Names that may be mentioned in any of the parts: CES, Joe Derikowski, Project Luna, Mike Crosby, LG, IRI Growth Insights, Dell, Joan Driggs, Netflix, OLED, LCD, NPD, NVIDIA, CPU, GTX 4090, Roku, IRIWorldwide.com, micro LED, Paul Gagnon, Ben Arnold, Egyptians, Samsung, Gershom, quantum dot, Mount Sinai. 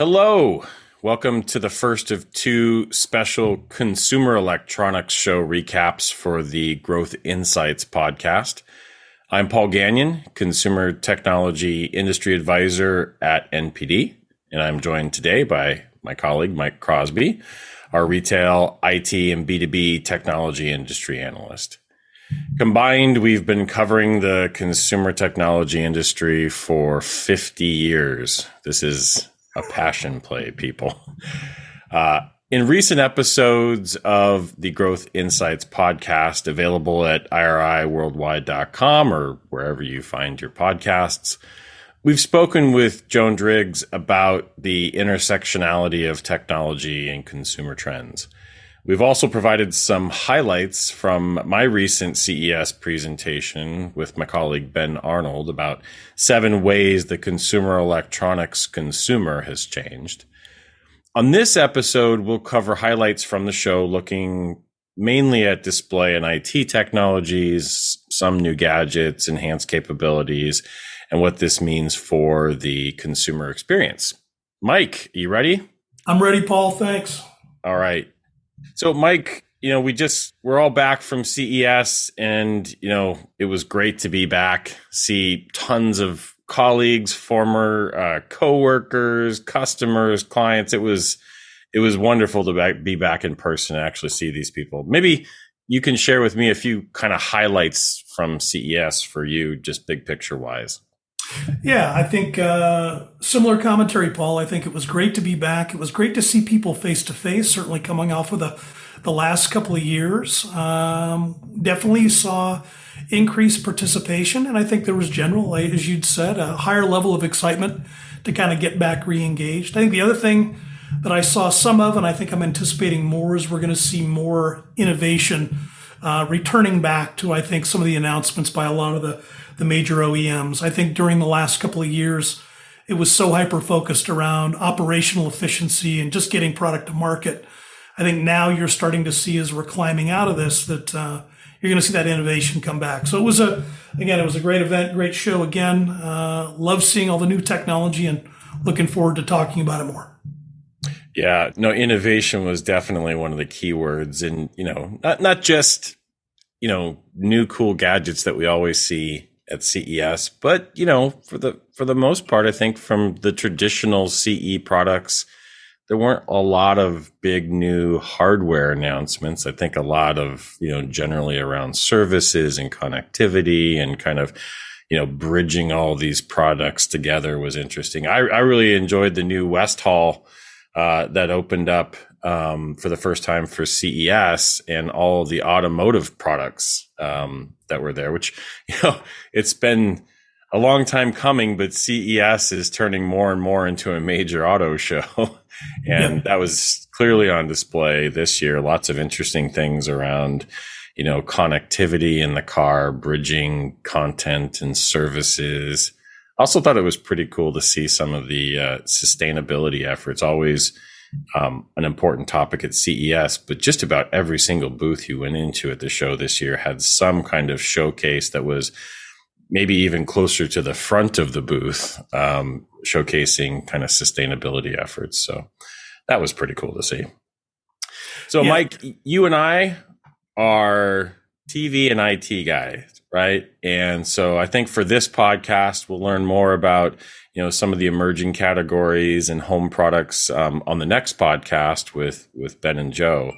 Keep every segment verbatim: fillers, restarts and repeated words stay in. Hello, welcome to the first of two special Consumer Electronics Show recaps for the Growth Insights podcast. I'm Paul Gagnon, Consumer Technology Industry Advisor at N P D, and I'm joined today by my colleague, Mike Crosby, our Retail, I T, and B two B Technology Industry Analyst. Combined, we've been covering the consumer technology industry for fifty years. This is a passion play, people. Uh, in recent episodes of the Growth Insights podcast, available at I R I worldwide dot com or wherever you find your podcasts, we've spoken with Joan Driggs about the intersectionality of technology and consumer trends. We've also provided some highlights from my recent C E S presentation with my colleague Ben Arnold about seven ways the consumer electronics consumer has changed. On this episode, we'll cover highlights from the show looking mainly at display and I T technologies, some new gadgets, enhanced capabilities, and what this means for the consumer experience. Mike, you ready? I'm ready, Paul. Thanks. All right. So, Mike, you know, we just, we're all back from C E S and, you know, it was great to be back, see tons of colleagues, former uh, coworkers, customers, clients. It was, it was wonderful to back, be back in person and actually see these people. Maybe you can share with me a few kind of highlights from C E S for you, just big picture wise. Yeah, I think uh, similar commentary, Paul. I think it was great to be back. It was great to see people face to face, certainly coming off of the, the last couple of years. Um, definitely saw increased participation. And I think there was general, as you'd said, a higher level of excitement to kind of get back re-engaged. I think the other thing that I saw some of, and I think I'm anticipating more, is we're going to see more innovation uh, returning back to, I think, some of the announcements by a lot of the the major O E Ms. I think during the last couple of years, it was so hyper-focused around operational efficiency and just getting product to market. I think now you're starting to see, as we're climbing out of this, that uh, you're going to see that innovation come back. So it was a, again, it was a great event, great show again. Uh, love seeing all the new technology and looking forward to talking about it more. Yeah, no, innovation was definitely one of the key words. And, you know, not, not just, you know, new cool gadgets that we always see at C E S, but you know, for the for the most part, I think from the traditional C E products, there weren't a lot of big new hardware announcements. I think a lot of, you know, generally around services and connectivity and kind of, you know, bridging all these products together was interesting. I, I really enjoyed the new West Hall uh, that opened up um, for the first time for C E S and all the automotive products um, that were there, which, you know, it's been a long time coming, but C E S is turning more and more into a major auto show. And yeah, that was clearly on display this year. Lots of interesting things around, you know, connectivity in the car, bridging content and services. I also thought it was pretty cool to see some of the uh, sustainability efforts, always Um, an important topic at C E S, but just about every single booth you went into at the show this year had some kind of showcase that was maybe even closer to the front of the booth, um, showcasing kind of sustainability efforts. So that was pretty cool to see. So yeah. Mike, you and I are T V and I T guys, right? And so I think for this podcast, we'll learn more about, you know, some of the emerging categories and home products um, on the next podcast with with Ben and Joe.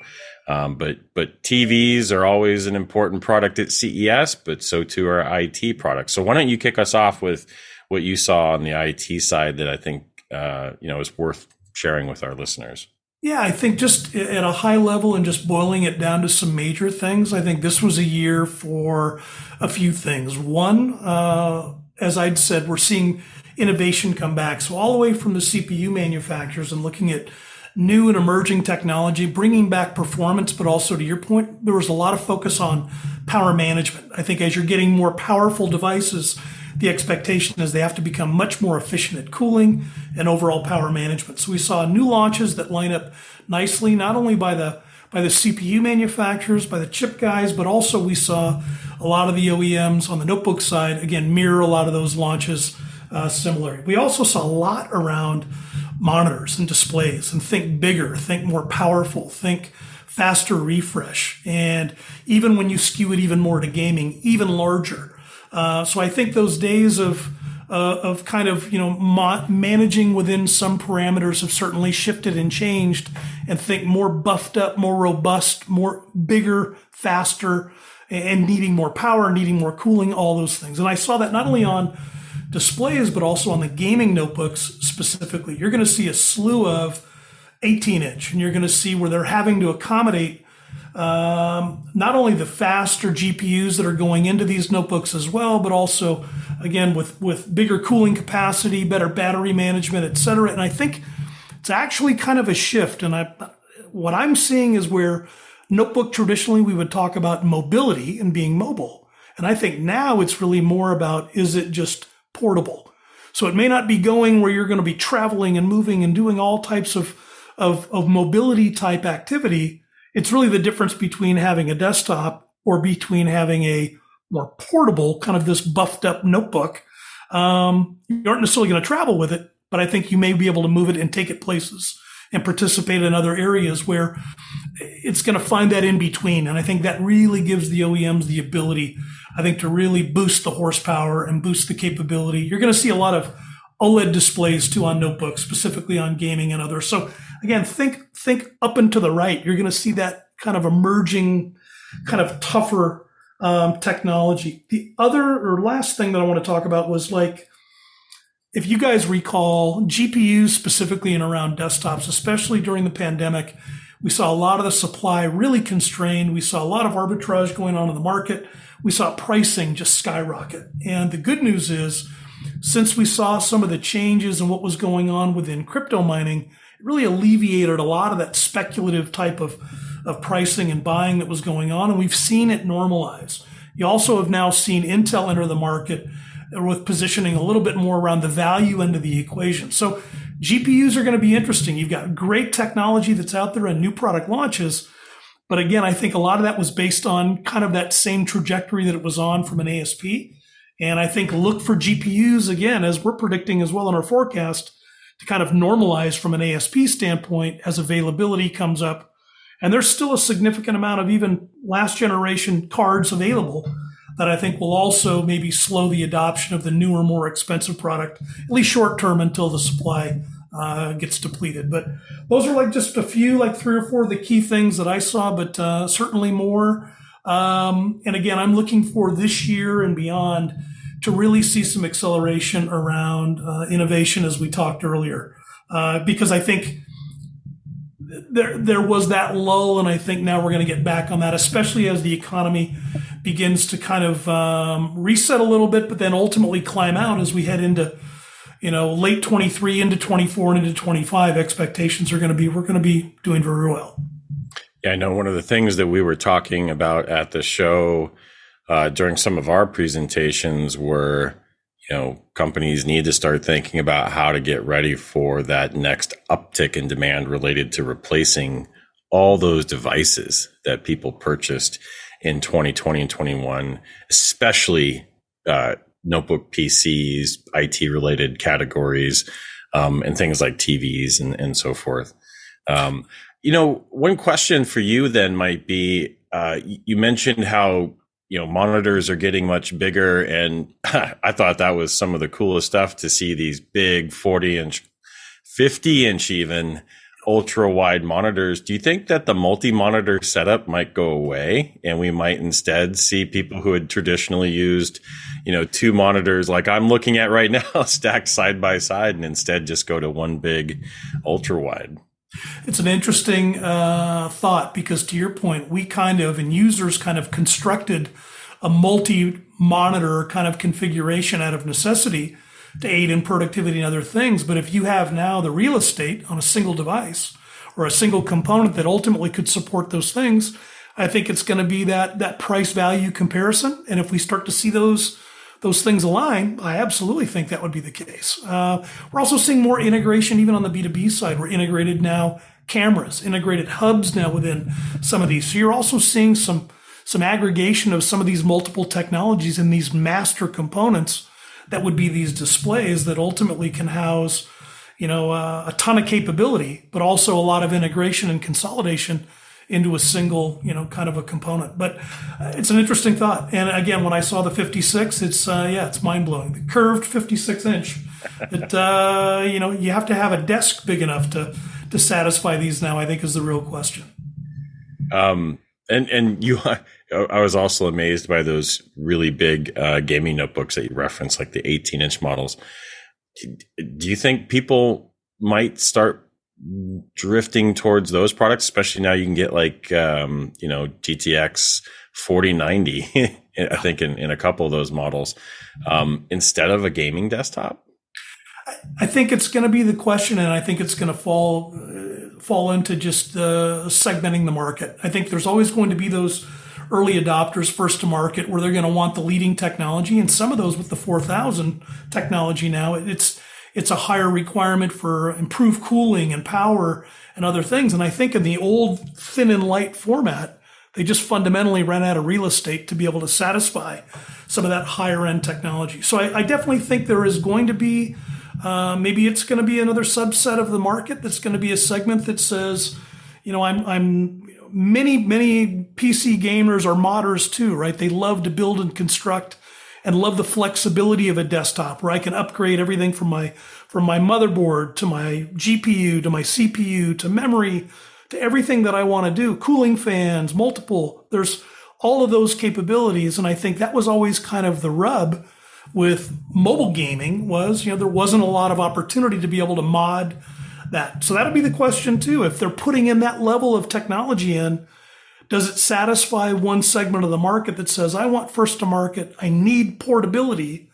Um, but but T Vs are always an important product at C E S, but so too are I T products. So why don't you kick us off with what you saw on the I T side that I think uh, you know is worth sharing with our listeners? Yeah, I think just at a high level and just boiling it down to some major things, I think this was a year for a few things. One, uh, as I'd said, we're seeing innovation come back. So all the way from the C P U manufacturers and looking at new and emerging technology, bringing back performance, but also to your point, there was a lot of focus on power management. I think as you're getting more powerful devices, the expectation is they have to become much more efficient at cooling and overall power management. So we saw new launches that line up nicely, not only by the by the C P U manufacturers, by the chip guys, but also we saw a lot of the O E Ms on the notebook side, again, mirror a lot of those launches uh, similarly. We also saw a lot around monitors and displays and think bigger, think more powerful, think faster refresh. And even when you skew it even more to gaming, even larger. Uh, so I think those days of uh, of kind of, you know, ma- managing within some parameters have certainly shifted and changed, and think more buffed up, more robust, more bigger, faster, and needing more power, needing more cooling, all those things. And I saw that not only on displays, but also on the gaming notebooks specifically. You're going to see a slew of eighteen inch, and you're going to see where they're having to accommodate Um, not only the faster G P Us that are going into these notebooks as well, but also, again, with, with bigger cooling capacity, better battery management, et cetera. And I think it's actually kind of a shift. And I, what I'm seeing is where notebook traditionally we would talk about mobility and being mobile. And I think now it's really more about, is it just portable? So it may not be going where you're going to be traveling and moving and doing all types of, of, of mobility type activity. It's really the difference between having a desktop or between having a more portable, kind of this buffed up notebook. Um, you aren't necessarily going to travel with it, but I think you may be able to move it and take it places and participate in other areas where it's going to find that in between. And I think that really gives the O E Ms the ability, I think, to really boost the horsepower and boost the capability. You're going to see a lot of OLED displays too on notebooks, specifically on gaming and others. So again, think think up and to the right. You're going to see that kind of emerging, kind of tougher um, technology. The other or last thing that I want to talk about was, like, if you guys recall, G P Us specifically and around desktops, especially during the pandemic, we saw a lot of the supply really constrained. We saw a lot of arbitrage going on in the market. We saw pricing just skyrocket. And the good news is, since we saw some of the changes and what was going on within crypto mining, it really alleviated a lot of that speculative type of, of pricing and buying that was going on. And we've seen it normalize. You also have now seen Intel enter the market with positioning a little bit more around the value end of the equation. So G P Us are going to be interesting. You've got great technology that's out there and new product launches. But again, I think a lot of that was based on kind of that same trajectory that it was on from an A S P. And I think look for G P Us, again, as we're predicting as well in our forecast, to kind of normalize from an A S P standpoint as availability comes up. And there's still a significant amount of even last generation cards available that I think will also maybe slow the adoption of the newer, more expensive product, at least short term, until the supply uh, gets depleted. But those are like just a few, like three or four of the key things that I saw, but uh, certainly more. Um, and again, I'm looking for this year and beyond to really see some acceleration around uh, innovation, as we talked earlier, uh, because I think there there was that lull, and I think now we're going to get back on that, especially as the economy begins to kind of um, reset a little bit, but then ultimately climb out as we head into, you know, late twenty-three into twenty-four and into twenty-five. Expectations are going to be we're going to be doing very well. Yeah, I know one of the things that we were talking about at the show uh, during some of our presentations were, you know, companies need to start thinking about how to get ready for that next uptick in demand related to replacing all those devices that people purchased in twenty twenty and twenty-one, especially uh, notebook P Cs, I T-related categories, um, and things like T Vs and, and so forth. Um, You know, one question for you then might be, uh, you mentioned how, you know, monitors are getting much bigger. And I thought that was some of the coolest stuff to see, these big forty inch, fifty inch, even ultra wide monitors. Do you think that the multi-monitor setup might go away and we might instead see people who had traditionally used, you know, two monitors like I'm looking at right now stacked side by side, and instead just go to one big ultra wide? It's an interesting uh, thought, because to your point, we kind of, and users kind of constructed a multi-monitor kind of configuration out of necessity to aid in productivity and other things. But if you have now the real estate on a single device or a single component that ultimately could support those things, I think it's going to be that that price value comparison. And if we start to see those those things align, I absolutely think that would be the case. Uh, we're also seeing more integration, even on the B two B side. We're integrated now cameras, integrated hubs now within some of these. So you're also seeing some some aggregation of some of these multiple technologies in these master components that would be these displays that ultimately can house, you know, uh, a ton of capability, but also a lot of integration and consolidation into a single, you know, kind of a component. But uh, it's an interesting thought. And again, when I saw the fifty-six, it's, uh, yeah, it's mind blowing. The curved fifty-six inch that, uh, you know, you have to have a desk big enough to, to satisfy these now, I think, is the real question. Um, and, and you, I was also amazed by those really big uh, gaming notebooks that you referenced, like the eighteen inch models. Do you think people might start drifting towards those products, especially now you can get like, um, you know, G T X forty ninety, I think in, in a couple of those models, um, instead of a gaming desktop? I think it's going to be the question, and I think it's going to fall, uh, fall into just uh, segmenting the market. I think there's always going to be those early adopters, first to market, where they're going to want the leading technology. And some of those with the four thousand technology now, it's, it's a higher requirement for improved cooling and power and other things. And I think in the old thin and light format, they just fundamentally ran out of real estate to be able to satisfy some of that higher end technology. So I, I definitely think there is going to be, uh, maybe it's going to be another subset of the market that's going to be a segment that says, you know, I'm, I'm, many, many P C gamers are modders too, right? They love to build and construct and love the flexibility of a desktop where I can upgrade everything from my, from my motherboard to my G P U, to my C P U, to memory, to everything that I want to do. Cooling fans, multiple, there's all of those capabilities. And I think that was always kind of the rub with mobile gaming was, you know, there wasn't a lot of opportunity to be able to mod that. So that'll be the question too. If they're putting in that level of technology in, does it satisfy one segment of the market that says, I want first to market, I need portability,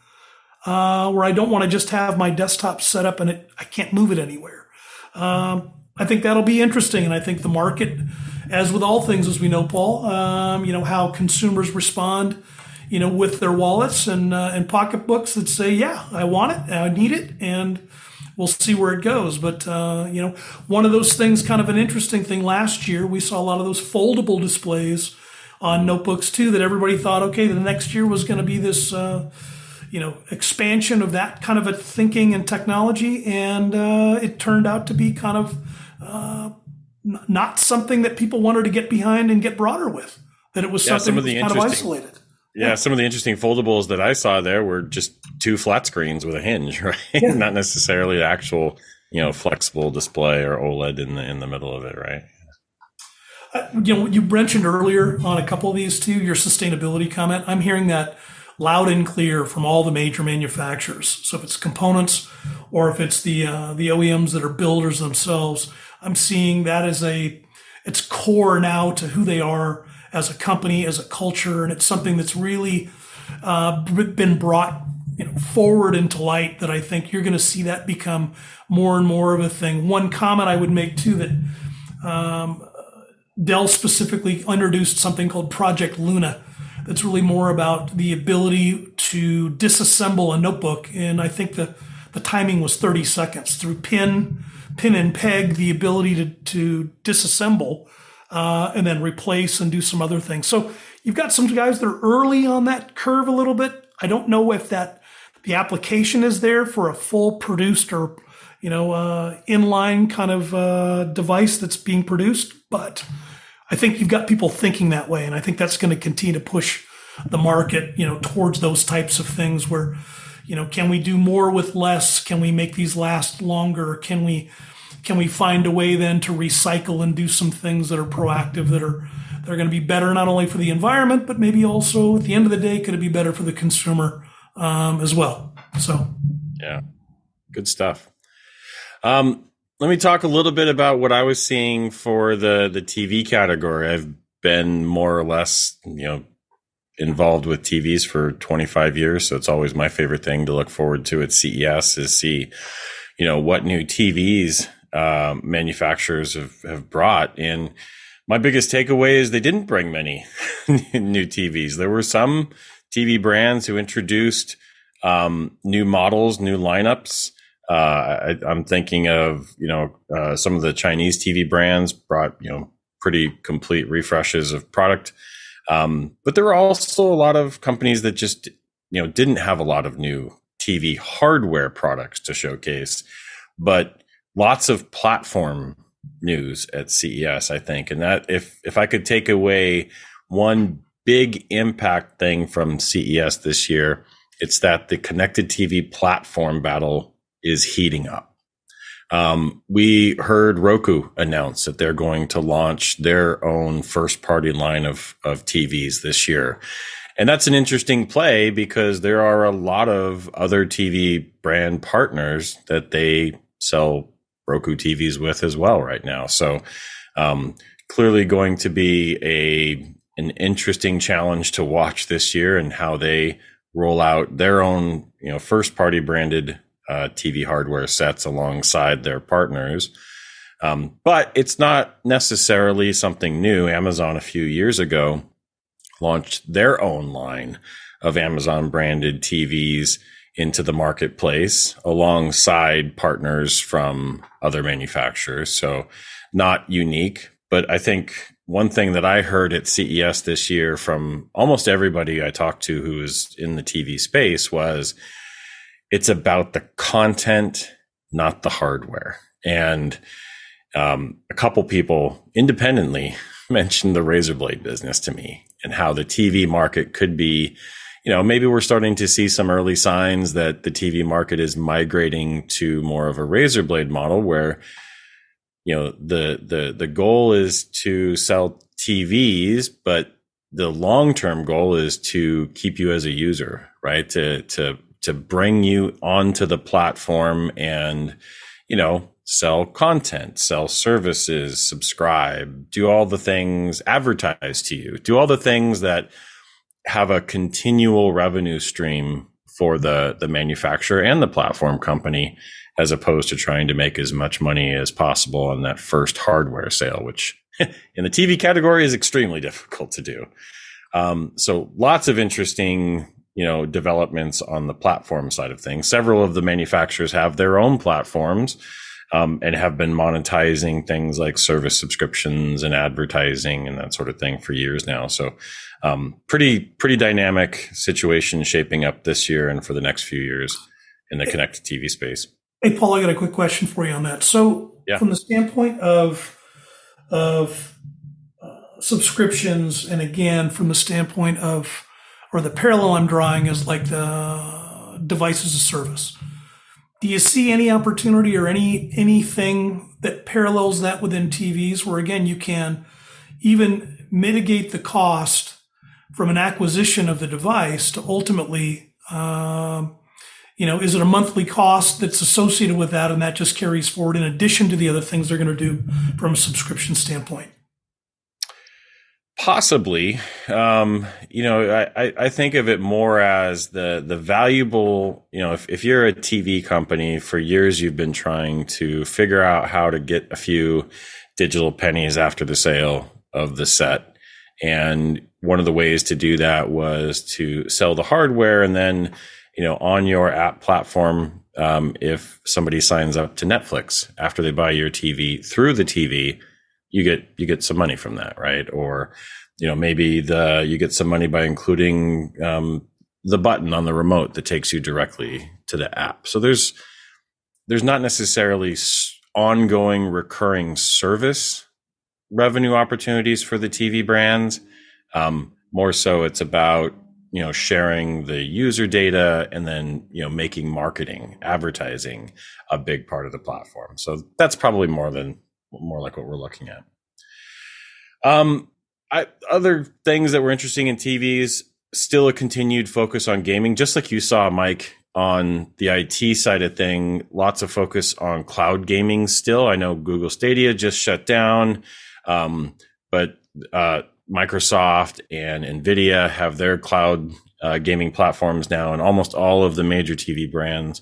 uh, where I don't want to just have my desktop set up and it, I can't move it anywhere. Um, I think that'll be interesting. And I think the market, as with all things, as we know, Paul, um, you know, how consumers respond, you know, with their wallets and, uh, and pocketbooks that say, yeah, I want it, I need it. And we'll see where it goes. But, uh, you know, one of those things, kind of an interesting thing last year, we saw a lot of those foldable displays on notebooks too, that everybody thought, okay, the next year was going to be this, uh, you know, expansion of that kind of a thinking and technology. And uh, it turned out to be kind of uh, n- not something that people wanted to get behind and get broader with, that it was yeah, something some of the that was kind of isolated. Yeah, some of the interesting foldables that I saw there were just two flat screens with a hinge, right? Yeah. Not necessarily the actual, you know, flexible display or OLED in the in the middle of it, right? Uh, you know, you mentioned earlier on a couple of these too, your sustainability comment. I'm hearing that loud and clear from all the major manufacturers. So if it's components or if it's the uh, the O E Ms that are builders themselves, I'm seeing that as a it's core now to who they are as a company, as a culture, and it's something that's really uh, been brought you know, forward into light that I think you're going to see that become more and more of a thing. One comment I would make too, that um, Dell specifically introduced something called Project Luna that's really more about the ability to disassemble a notebook, and I think the, the timing was thirty seconds through pin, pin and peg, the ability to, to disassemble Uh, and then replace and do some other things. So you've got some guys that are early on that curve a little bit. I don't know if that the application is there for a full produced or, you know, uh, inline kind of uh, device that's being produced. But I think you've got people thinking that way. And I think that's going to continue to push the market, you know, towards those types of things where, you know, can we do more with less? Can we make these last longer? Can we... Can we find a way then to recycle and do some things that are proactive, that are that are going to be better not only for the environment, but maybe also at the end of the day, could it be better for the consumer um, as well? So, yeah, good stuff. Um, Let me talk a little bit about what I was seeing for the, the T V category. I've been more or less, you know, involved with T Vs for twenty-five years. So it's always my favorite thing to look forward to at C E S is see, you know, what new T Vs uh, manufacturers have, have brought. And my biggest takeaway is they didn't bring many new T Vs. There were some T V brands who introduced um, new models, new lineups. Uh, I, I'm thinking of, you know, uh, some of the Chinese T V brands brought, you know, pretty complete refreshes of product. Um, but there were also a lot of companies that just, you know, didn't have a lot of new T V hardware products to showcase, but lots of platform news at C E S, I think. And that if, if I could take away one big impact thing from C E S this year, it's that the connected T V platform battle is heating up. Um, we heard Roku announce that they're going to launch their own first party line of, of T Vs this year. And that's an interesting play because there are a lot of other T V brand partners that they sell Roku T Vs with as well right now. So um, clearly going to be a an interesting challenge to watch this year and how they roll out their own, you know, first party branded Uh, T V hardware sets alongside their partners. Um, but it's not necessarily something new. Amazon a few years ago launched their own line of Amazon branded T Vs into the marketplace alongside partners from other manufacturers. So not unique, but I think one thing that I heard at C E S this year from almost everybody I talked to who was in the T V space was, it's about the content, not the hardware. And um, a couple people independently mentioned the razor blade business to me and how the T V market could be, you know, maybe we're starting to see some early signs that the T V market is migrating to more of a razor blade model where, you know, the the the goal is to sell T Vs, but the long-term goal is to keep you as a user, right? To to to bring you onto the platform and, you know, sell content, sell services, subscribe, do all the things, advertise to you, do all the things that have a continual revenue stream for the, the manufacturer and the platform company, as opposed to trying to make as much money as possible on that first hardware sale, which in the T V category is extremely difficult to do. Um, so lots of interesting you know, developments on the platform side of things. Several of the manufacturers have their own platforms um, and have been monetizing things like service subscriptions and advertising and that sort of thing for years now. So um, pretty, pretty dynamic situation shaping up this year and for the next few years in the hey, connected T V space. Hey, Paul, I got a quick question for you on that. So yeah. From the standpoint of, of uh, subscriptions, and again, from the standpoint of or the parallel I'm drawing is like the device as a service. Do you see any opportunity or any anything that parallels that within T Vs where, again, you can even mitigate the cost from an acquisition of the device to ultimately, um, you know, is it a monthly cost that's associated with that and that just carries forward in addition to the other things they're going to do from a subscription standpoint? Possibly, um, you know, I, I think of it more as the the valuable, you know, if, if you're a T V company, for years you've been trying to figure out how to get a few digital pennies after the sale of the set. And one of the ways to do that was to sell the hardware. And then, you know, on your app platform, um, if somebody signs up to Netflix after they buy your T V through the T V, you get, you get some money from that, right? Or, you know, maybe the, you get some money by including, um, the button on the remote that takes you directly to the app. So there's, there's not necessarily ongoing recurring service revenue opportunities for the T V brands. Um, more so it's about, you know, sharing the user data and then, you know, making marketing, advertising a big part of the platform. So that's probably more than, more like what we're looking at. Um, I, other things that were interesting in T Vs, still a continued focus on gaming, just like you saw, Mike, on the I T side of thing, lots of focus on cloud gaming still. I know Google Stadia just shut down, um, but uh, Microsoft and NVIDIA have their cloud uh, gaming platforms now, and almost all of the major T V brands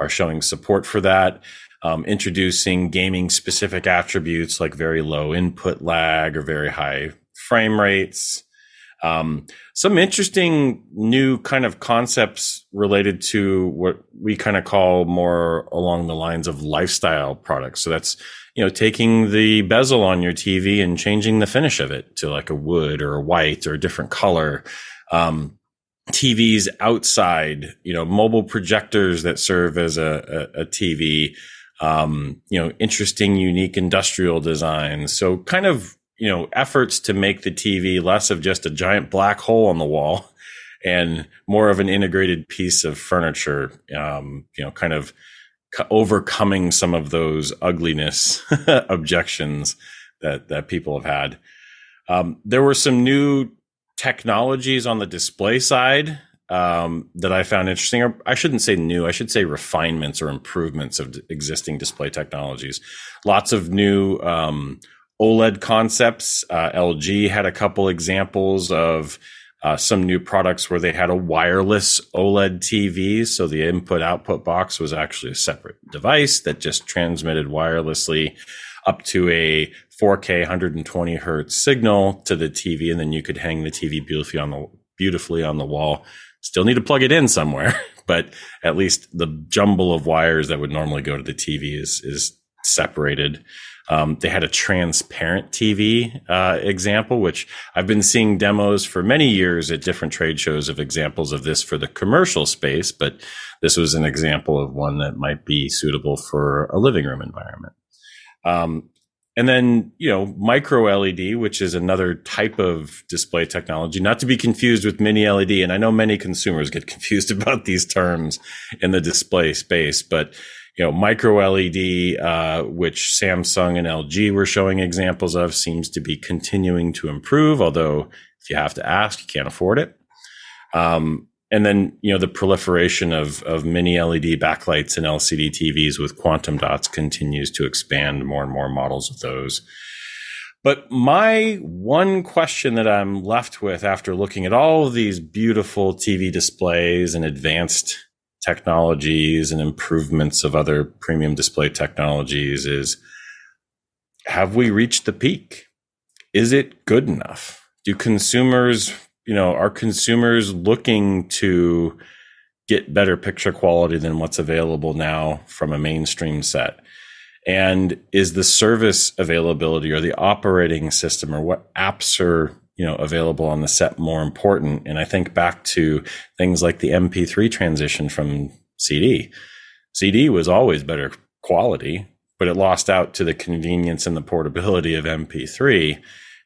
are showing support for that, um, introducing gaming-specific attributes like very low input lag or very high frame rates. Um, some interesting new kind of concepts related to what we kind of call more along the lines of lifestyle products. So that's, you know, taking the bezel on your T V and changing the finish of it to like a wood or a white or a different color. Um, T Vs outside, you know, mobile projectors that serve as a, a, a T V, um, you know, interesting, unique industrial designs. So kind of, you know, efforts to make the T V less of just a giant black hole on the wall and more of an integrated piece of furniture, um, you know, kind of overcoming some of those ugliness objections that, that people have had. Um, there were some new technologies on the display side um, that I found interesting. Or I shouldn't say new, I should say refinements or improvements of d- existing display technologies. Lots of new um OLED concepts. Uh, L G had a couple examples of uh, some new products where they had a wireless OLED T V. So the input output box was actually a separate device that just transmitted wirelessly up to a four K one hundred twenty hertz signal to the T V. And then you could hang the T V beautifully on the, beautifully on the wall. Still need to plug it in somewhere, but at least the jumble of wires that would normally go to the T V is, is separated. Um, they had a transparent T V uh, example, which I've been seeing demos for many years at different trade shows of examples of this for the commercial space. But this was an example of one that might be suitable for a living room environment. Um, and then, you know, micro L E D, which is another type of display technology, not to be confused with mini L E D. And I know many consumers get confused about these terms in the display space, but you know, micro L E D, uh, which Samsung and L G were showing examples of, seems to be continuing to improve. Although, if you have to ask, you can't afford it. Um, and then, you know, the proliferation of of mini L E D backlights and L C D T Vs with quantum dots continues to expand more and more models of those. But my one question that I'm left with after looking at all of these beautiful T V displays and advanced technologies and improvements of other premium display technologies is, have we reached the peak? Is it good enough? Do consumers, you know, are consumers looking to get better picture quality than what's available now from a mainstream set? And is the service availability or the operating system or what apps are, you know, available on the set more important? And I think back to things like the M P three transition from C D. C D was always better quality, but it lost out to the convenience and the portability of M P three.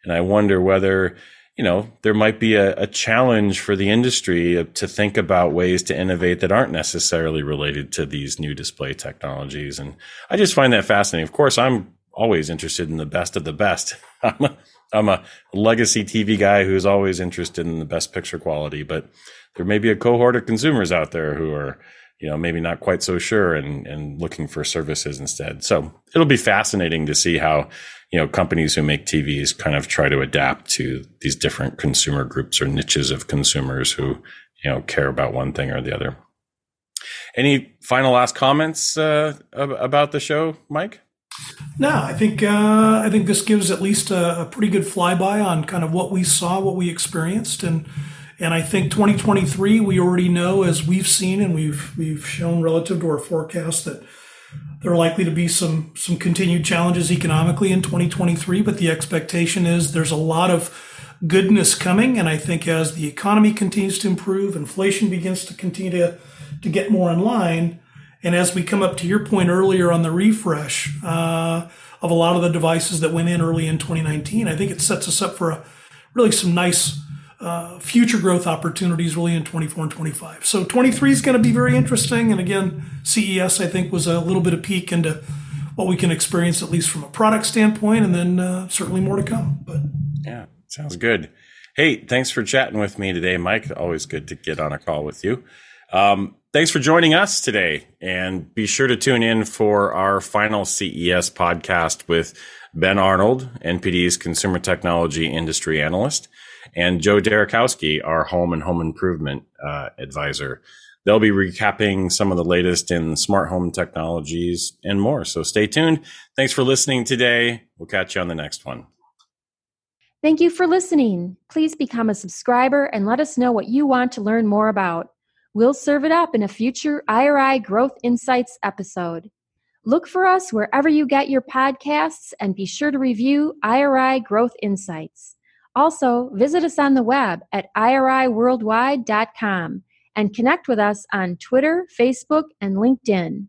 And I wonder whether, you know, there might be a, a challenge for the industry to think about ways to innovate that aren't necessarily related to these new display technologies. And I just find that fascinating. Of course, I'm always interested in the best of the best. I'm a, I'm a legacy T V guy who's always interested in the best picture quality, but there may be a cohort of consumers out there who are, you know, maybe not quite so sure and, and looking for services instead. So it'll be fascinating to see how, you know, companies who make T Vs kind of try to adapt to these different consumer groups or niches of consumers who, you know, care about one thing or the other. Any final last comments uh, about the show, Mike? No, I think uh, I think this gives at least a, a pretty good flyby on kind of what we saw, what we experienced, and and I think twenty twenty-three we already know, as we've seen and we've we've shown relative to our forecast, that there are likely to be some some continued challenges economically in twenty twenty-three. But the expectation is there's a lot of goodness coming, and I think as the economy continues to improve, inflation begins to continue to to get more in line. And as we come up to your point earlier on the refresh uh, of a lot of the devices that went in early in twenty nineteen, I think it sets us up for a, really some nice uh, future growth opportunities really in twenty-four and twenty-five. So twenty-three is going to be very interesting. And again, C E S, I think, was a little bit of peek into what we can experience, at least from a product standpoint, and then uh, certainly more to come. But yeah, sounds good. Hey, thanks for chatting with me today, Mike. Always good to get on a call with you. Um, thanks for joining us today. And be sure to tune in for our final C E S podcast with Ben Arnold, N P D's Consumer Technology Industry Analyst, and Joe Derikowski, our Home and Home Improvement uh, Advisor. They'll be recapping some of the latest in smart home technologies and more. So stay tuned. Thanks for listening today. We'll catch you on the next one. Thank you for listening. Please become a subscriber and let us know what you want to learn more about. We'll serve it up in a future I R I Growth Insights episode. Look for us wherever you get your podcasts and be sure to review I R I Growth Insights. Also, visit us on the web at I R I Worldwide dot com and connect with us on Twitter, Facebook, and LinkedIn.